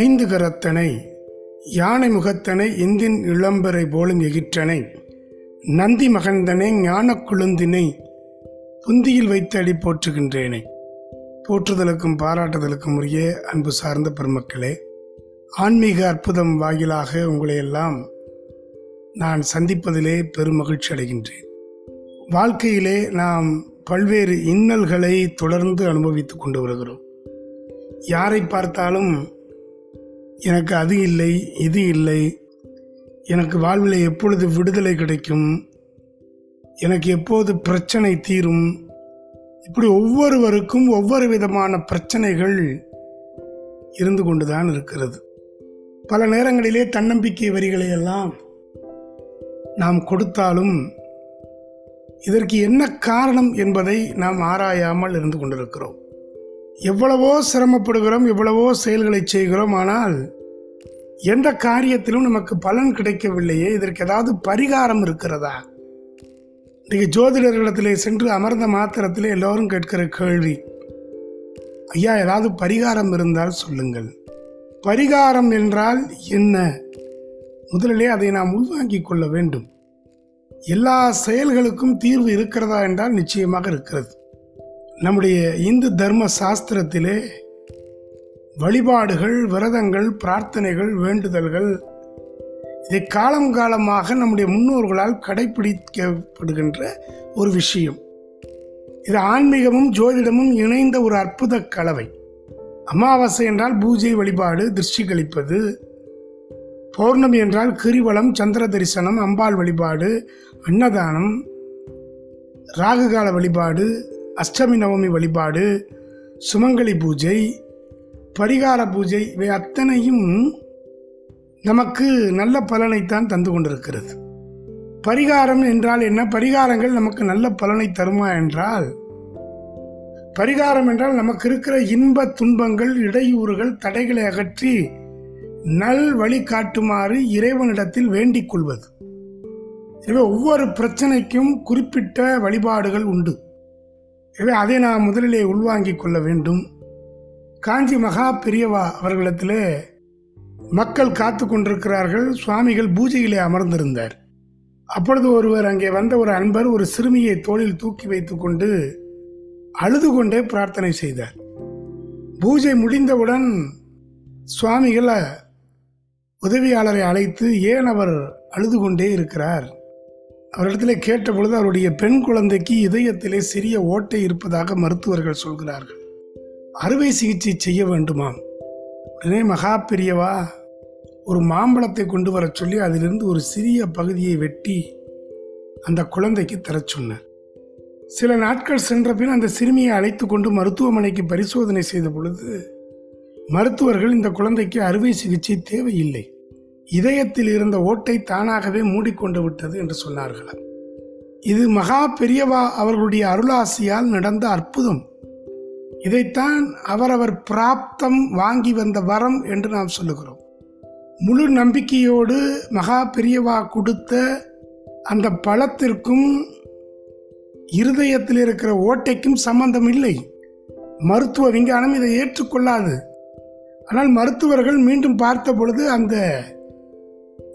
ஐந்து கரத்தனை யானை முகத்தனை இந்தின் இளம்பரை போலும் எகிற்றனை நந்தி மகந்தனை ஞான குழுந்தினை புந்தியில் வைத்து அடி போற்றுகின்றேனை. போற்றுதலுக்கும் பாராட்டுதலுக்கும் உரிய அன்பு சார்ந்த பெருமக்களே, ஆன்மீக அற்புதம் வாயிலாக உங்களையெல்லாம் நான் சந்திப்பதிலே பெருமகிழ்ச்சி அடைகின்றேன். வாழ்க்கையிலே நாம் பல்வேறு இன்னல்களை தொடர்ந்து அனுபவித்து கொண்டு வருகிறோம். யாரை பார்த்தாலும் எனக்கு அது இல்லை இது இல்லை, எனக்கு வாழ்வில் எப்பொழுது விடுதலை கிடைக்கும், எனக்கு எப்போது பிரச்சனை தீரும், இப்படி ஒவ்வொருவருக்கும் ஒவ்வொரு விதமான பிரச்சனைகள் இருந்து கொண்டு தான் இருக்கிறது. பல நேரங்களிலே தன்னம்பிக்கை வரிகளையெல்லாம் நாம் கொடுத்தாலும் இதற்கு என்ன காரணம் என்பதை நாம் ஆராயாமல் இருந்து கொண்டிருக்கிறோம். எவ்வளவோ சிரமப்படுகிறோம், எவ்வளவோ செயல்களை செய்கிறோம், ஆனால் எந்த காரியத்திலும் நமக்கு பலன் கிடைக்கவில்லையே, இதற்கு ஏதாவது பரிகாரம் இருக்கிறதா? இன்றைக்கு ஜோதிடர்களிடத்திலே சென்று அமர்ந்த மாத்திரத்திலே எல்லோரும் கேட்கிற கேள்வி, ஐயா ஏதாவது பரிகாரம் இருந்தால் சொல்லுங்கள். பரிகாரம் என்றால் என்ன? முதலிலே அதை நாம் உள்வாங்கிக் கொள்ள வேண்டும். எல்லா செயல்களுக்கும் தீர்வு இருக்கிறதா என்றால் நிச்சயமாக இருக்கிறது. நம்முடைய இந்து தர்ம சாஸ்திரத்திலே வழிபாடுகள், விரதங்கள், பிரார்த்தனைகள், வேண்டுதல்கள் இதை காலம் காலமாக நம்முடைய முன்னோர்களால் கடைபிடிக்கப்படுகின்ற ஒரு விஷயம். இது ஆன்மீகமும் ஜோதிடமும் இணைந்த ஒரு அற்புத கலவை. அமாவாசை என்றால் பூஜை வழிபாடு, திருஷ்டி கழிப்பது. பௌர்ணமி என்றால் கிரிவலம், சந்திர தரிசனம், அம்பாள் வழிபாடு, அன்னதானம், ராகுகால வழிபாடு, அஷ்டமி நவமி வழிபாடு, சுமங்கலி பூஜை, பரிகார பூஜை, இவை அத்தனையும் நமக்கு நல்ல பலனைத்தான் தந்து கொண்டிருக்கிறது. பரிகாரம் என்றால் என்ன? பரிகாரங்கள் நமக்கு நல்ல பலனை தருமா என்றால், பரிகாரம் என்றால் நமக்கு இருக்கிற இன்ப துன்பங்கள், இடையூறுகள், தடைகளை அகற்றி நல் வழி காட்டுமாறு இறைவனிடத்தில் வேண்டிக் கொள்வது. எனவே ஒவ்வொரு பிரச்சனைக்கும் குறிப்பிட்ட வழிபாடுகள் உண்டு. எனவே அதை நாம் முதலிலே உள்வாங்கிக் கொள்ள வேண்டும். காஞ்சி மகா பெரியவா அவர்களிடத்திலே மக்கள் காத்து கொண்டிருக்கிறார்கள். சுவாமிகள் பூஜையிலே அமர்ந்திருந்தார். அப்பொழுது ஒருவர் அங்கே வந்த ஒரு அன்பர் ஒரு சிறுமியை தோளில் தூக்கி வைத்துக் கொண்டு அழுது கொண்டே பிரார்த்தனை செய்தார். பூஜை முடிந்தவுடன் சுவாமிகளை உதவியாளரை அழைத்து, ஏன் அவர் அழுது கொண்டே இருக்கிறார்? அவரிடத்திலே கேட்டபொழுது அவருடைய பெண் குழந்தைக்கு இதயத்திலே சிறிய ஓட்டை இருப்பதாக மருத்துவர்கள் சொல்கிறார்கள், அறுவை சிகிச்சை செய்ய வேண்டுமாம். உடனே மகா பெரியவா ஒரு மாம்பழத்தை கொண்டு வர சொல்லி அதிலிருந்து ஒரு சிறிய பகுதியை வெட்டி அந்த குழந்தைக்கு தர சொன்னார். சில நாட்கள் சென்ற பின் அந்த சிறுமியை அழைத்து கொண்டு மருத்துவமனைக்கு பரிசோதனை செய்த பொழுது மருத்துவர்கள் இந்த குழந்தைக்கு அறுவை சிகிச்சை தேவையில்லை, இதயத்தில் இருந்த ஓட்டை தானாகவே மூடிக்கொண்டு விட்டது என்று சொன்னார்களாம். இது மகா பெரியவா அவர்களுடைய அருளாசியால் நடந்த அற்புதம். இதைத்தான் அவரவர் பிராப்தம், வாங்கி வந்த வரம் என்று நாம் சொல்லுகிறோம். முழு நம்பிக்கையோடு மகா பெரியவா கொடுத்த அந்த பழத்திற்கும் இருதயத்தில் இருக்கிற ஓட்டைக்கும் சம்பந்தம் இல்லை. மருத்துவ விஞ்ஞானம் இதை ஏற்றுக்கொள்ளாது. ஆனால் மருத்துவர்கள் மீண்டும் பார்த்த பொழுது அந்த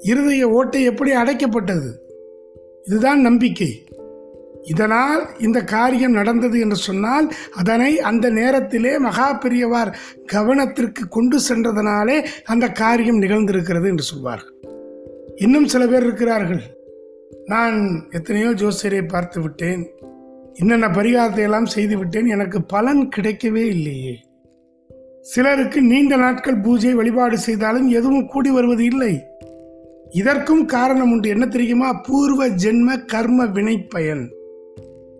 இருதய ஓட்டை எப்படி அடைக்கப்பட்டது? இதுதான் நம்பிக்கை. இதனால் இந்த காரியம் நடந்தது என்று சொன்னால் அதனை அந்த நேரத்திலே மகா பெரியவார் கவனத்திற்கு கொண்டு சென்றதனாலே அந்த காரியம் நிகழ்ந்திருக்கிறது என்று சொல்வார்கள். இன்னும் சில பேர் இருக்கிறார்கள், நான் எத்தனையோ ஜோசியரை பார்த்து விட்டேன், என்னென்ன பரிகாரத்தை எல்லாம் செய்து விட்டேன், எனக்கு பலன் கிடைக்கவே இல்லையே. சிலருக்கு நீண்ட நாட்கள் பூஜை வழிபாடு செய்தாலும் எதுவும் கூடி வருவது இல்லை. இதற்கும் காரணம் உண்டு. என்ன தெரியுமா? பூர்வ ஜென்ம கர்ம வினை பயன்.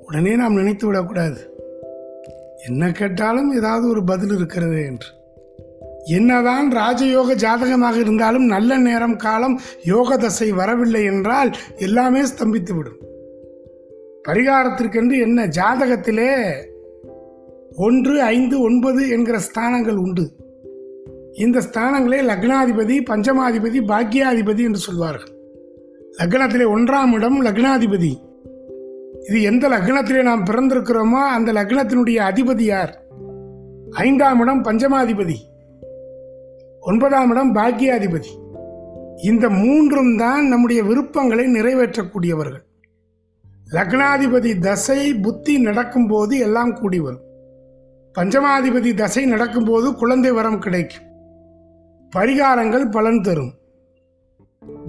உடனே நாம் நினைத்து விடக்கூடாது, என்ன கேட்டாலும் ஏதாவது ஒரு பதில் இருக்கிறது என்று. என்னதான் ராஜயோக ஜாதகமாக இருந்தாலும் நல்ல நேரம் காலம் யோக தசை வரவில்லை என்றால் எல்லாமே ஸ்தம்பித்துவிடும். பரிகாரத்திற்கென்று என்ன ஜாதகத்திலே 1, 5, 9 என்கிற ஸ்தானங்கள் உண்டு. இந்த ஸ்தானங்களே லக்னாதிபதி, பஞ்சமாதிபதி, பாக்யாதிபதி என்று சொல்வார்கள். லக்னத்திலே 1ஆம் இடம் லக்னாதிபதி. இது எந்த லக்னத்திலே நாம் பிறந்திருக்கிறோமோ அந்த லக்னத்தினுடைய அதிபதி யார்? 5ஆம் இடம் பஞ்சமாதிபதி, 9ஆம் இடம் பாக்கியாதிபதி. இந்த மூன்றும் தான் நம்முடைய விருப்பங்களை நிறைவேற்றக்கூடியவர்கள். லக்னாதிபதி தசை புத்தி நடக்கும்போது எல்லாம் கூடி வரும். பஞ்சமாதிபதி தசை நடக்கும்போது குழந்தை வரம் கிடைக்கும், பரிகாரங்கள் பலன் தரும்.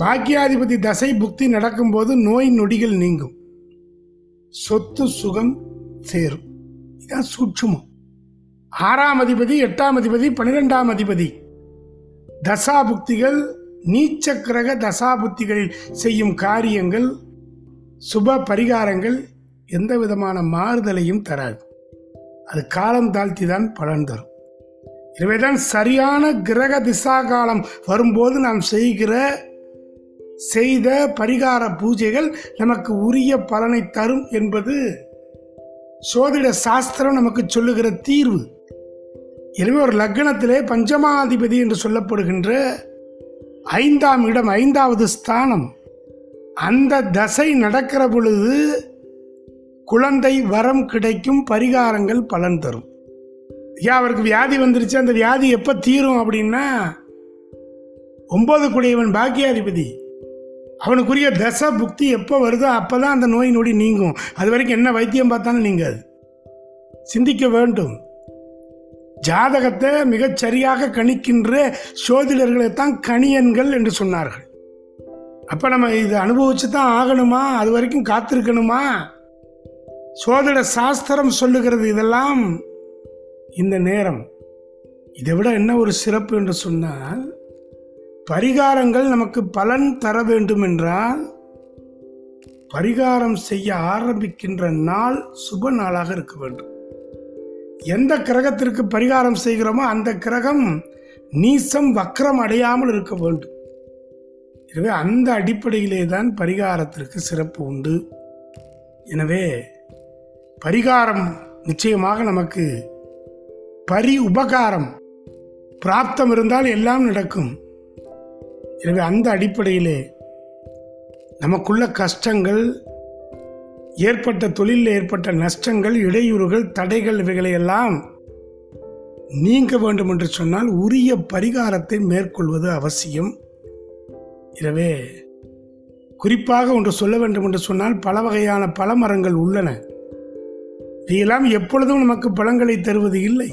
பாக்கியாதிபதி தசை புக்தி நடக்கும்போது நோய் நொடிகள் நீங்கும், சொத்து சுகம் சேரும். இதான் சூட்சுமம். 6ஆம் அதிபதி, 8ஆம் அதிபதி, 12ஆம் அதிபதி தசாபுக்திகள், நீச்ச கிரக தசாபுக்திகளில் செய்யும் காரியங்கள், சுப பரிகாரங்கள் எந்த விதமான மாறுதலையும் தராது. அது காலம் தாழ்த்தி தான் பலன் தரும். எனவேதான் சரியான கிரக திசா காலம் வரும்போது நாம் செய்த பரிகார பூஜைகள் நமக்கு உரிய பலனை தரும் என்பது சோதிட சாஸ்திரம் நமக்கு சொல்லுகிற தீர்வு. எனவே ஒரு லக்னத்திலே பஞ்சமாதிபதி என்று சொல்லப்படுகின்ற 5ஆம் இடம், 5வது ஸ்தானம், அந்த தசை நடக்கிற பொழுது குழந்தை வரம் கிடைக்கும், பரிகாரங்கள் பலன் தரும். ஏன் அவருக்கு வியாதி வந்துருச்சு, அந்த வியாதி எப்போ தீரும் அப்படின்னா 9 கூடியவன் பாக்கியாதிபதி, அவனுக்குரிய தசை புக்தி எப்போ வருதோ அப்போ தான் அந்த நோய் நொடி நீங்கும். அது வரைக்கும் என்ன வைத்தியம் பார்த்தாலும் நீங்காது. சிந்திக்க வேண்டும். ஜாதகத்தை மிகச்சரியாக கணிக்கின்ற சோதிடர்களைத்தான் கணியன்கள் என்று சொன்னார்கள். அப்போ நம்ம இதை அனுபவிச்சு தான் ஆகணுமா? அது வரைக்கும் காத்திருக்கணுமா? சோதிட சாஸ்திரம் சொல்லுகிறது இதெல்லாம் இந்த நேரம். இதை விட என்ன ஒரு சிறப்பு என்று சொன்னால், பரிகாரங்கள் நமக்கு பலன் தர வேண்டும் என்றால் பரிகாரம் செய்ய ஆரம்பிக்கின்ற நாள் சுப நாளாக இருக்க வேண்டும். எந்த கிரகத்திற்கு பரிகாரம் செய்கிறோமோ அந்த கிரகம் நீசம் வக்ரம் அடையாமல் இருக்க வேண்டும். எனவே அந்த அடிப்படையிலே தான் பரிகாரத்திற்கு சிறப்பு உண்டு. எனவே பரிகாரம் நிச்சயமாக நமக்கு உபகாரம் பிராப்தம் இருந்தால் எல்லாம் நடக்கும். எனவே அந்த அடிப்படையிலே நமக்குள்ள கஷ்டங்கள், ஏற்பட்ட தொழிலில் ஏற்பட்ட நஷ்டங்கள், இடையூறுகள், தடைகள், இவைகளையெல்லாம் நீங்க வேண்டும் என்று சொன்னால் உரிய பரிகாரத்தை மேற்கொள்வது அவசியம். எனவே குறிப்பாக ஒன்று சொல்ல வேண்டும் என்று சொன்னால், பல வகையான பல மரங்கள் உள்ளன. இவையெல்லாம் எப்பொழுதும் நமக்கு பழங்களை தருவது இல்லை.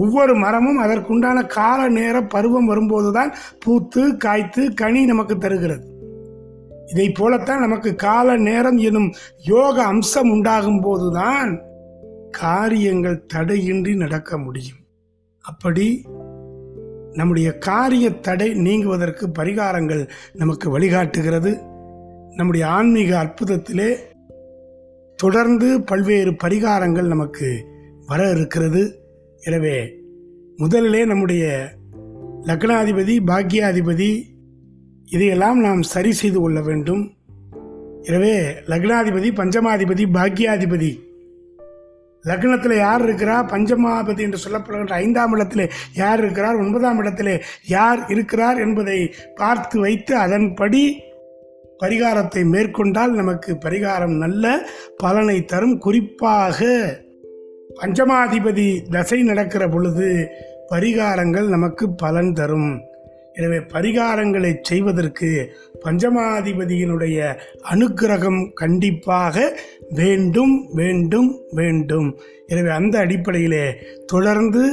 ஒவ்வொரு மரமும் அதற்குண்டான கால நேர பருவம் வரும்போதுதான் பூத்து காய்த்து கனி நமக்கு தருகிறது. இதை போலத்தான் நமக்கு கால நேரம் எனும் யோக அம்சம் உண்டாகும் போதுதான் காரியங்கள் தடையின்றி நடக்க முடியும். அப்படி நம்முடைய காரிய தடை நீங்குவதற்கு பரிகாரங்கள் நமக்கு வழிகாட்டுகிறது. நம்முடைய ஆன்மீக அற்புதத்திலே தொடர்ந்து பல்வேறு பரிகாரங்கள் நமக்கு வர இருக்கிறது. எனவே முதலிலே நம்முடைய லக்னாதிபதி, பாக்கியாதிபதி இதையெல்லாம் நாம் சரி செய்து கொள்ள வேண்டும். எனவே லக்னாதிபதி, பஞ்சமாதிபதி, பாக்கியாதிபதி, லக்னத்தில் யார் இருக்கிறார், பஞ்சமாதிபதி என்று சொல்லப்படுகின்ற 5ஆம் இடத்திலே யார் இருக்கிறார், 9ஆம் இடத்திலே யார் இருக்கிறார் என்பதை பார்த்து வைத்து அதன்படி பரிகாரத்தை மேற்கொண்டால் நமக்கு பரிகாரம் நல்ல பலனை தரும். குறிப்பாக பஞ்சமாதிபதி தசை நடக்கிற பொழுது பரிகாரங்கள் நமக்கு பலன் தரும். எனவே பரிகாரங்களை செய்வதற்கு பஞ்சமாதிபதியினுடைய அனுக்கிரகம் கண்டிப்பாக வேண்டும் வேண்டும் வேண்டும். எனவே அந்த அடிப்படையிலே தொடர்ந்து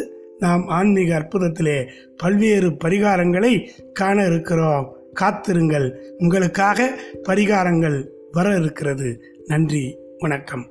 நாம் ஆன்மீக அற்புதத்திலே பல்வேறு பரிகாரங்களை காண இருக்கிறோம். காத்திருங்கள், உங்களுக்காக பரிகாரங்கள் வர இருக்கிறது. நன்றி, வணக்கம்.